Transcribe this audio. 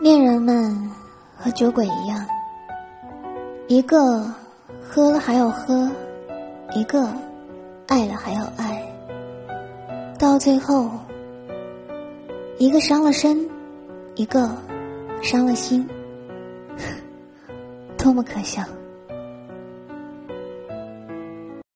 恋人们和酒鬼一样，一个喝了还要喝，一个爱了还要爱，到最后一个伤了身，一个伤了心，多么可笑。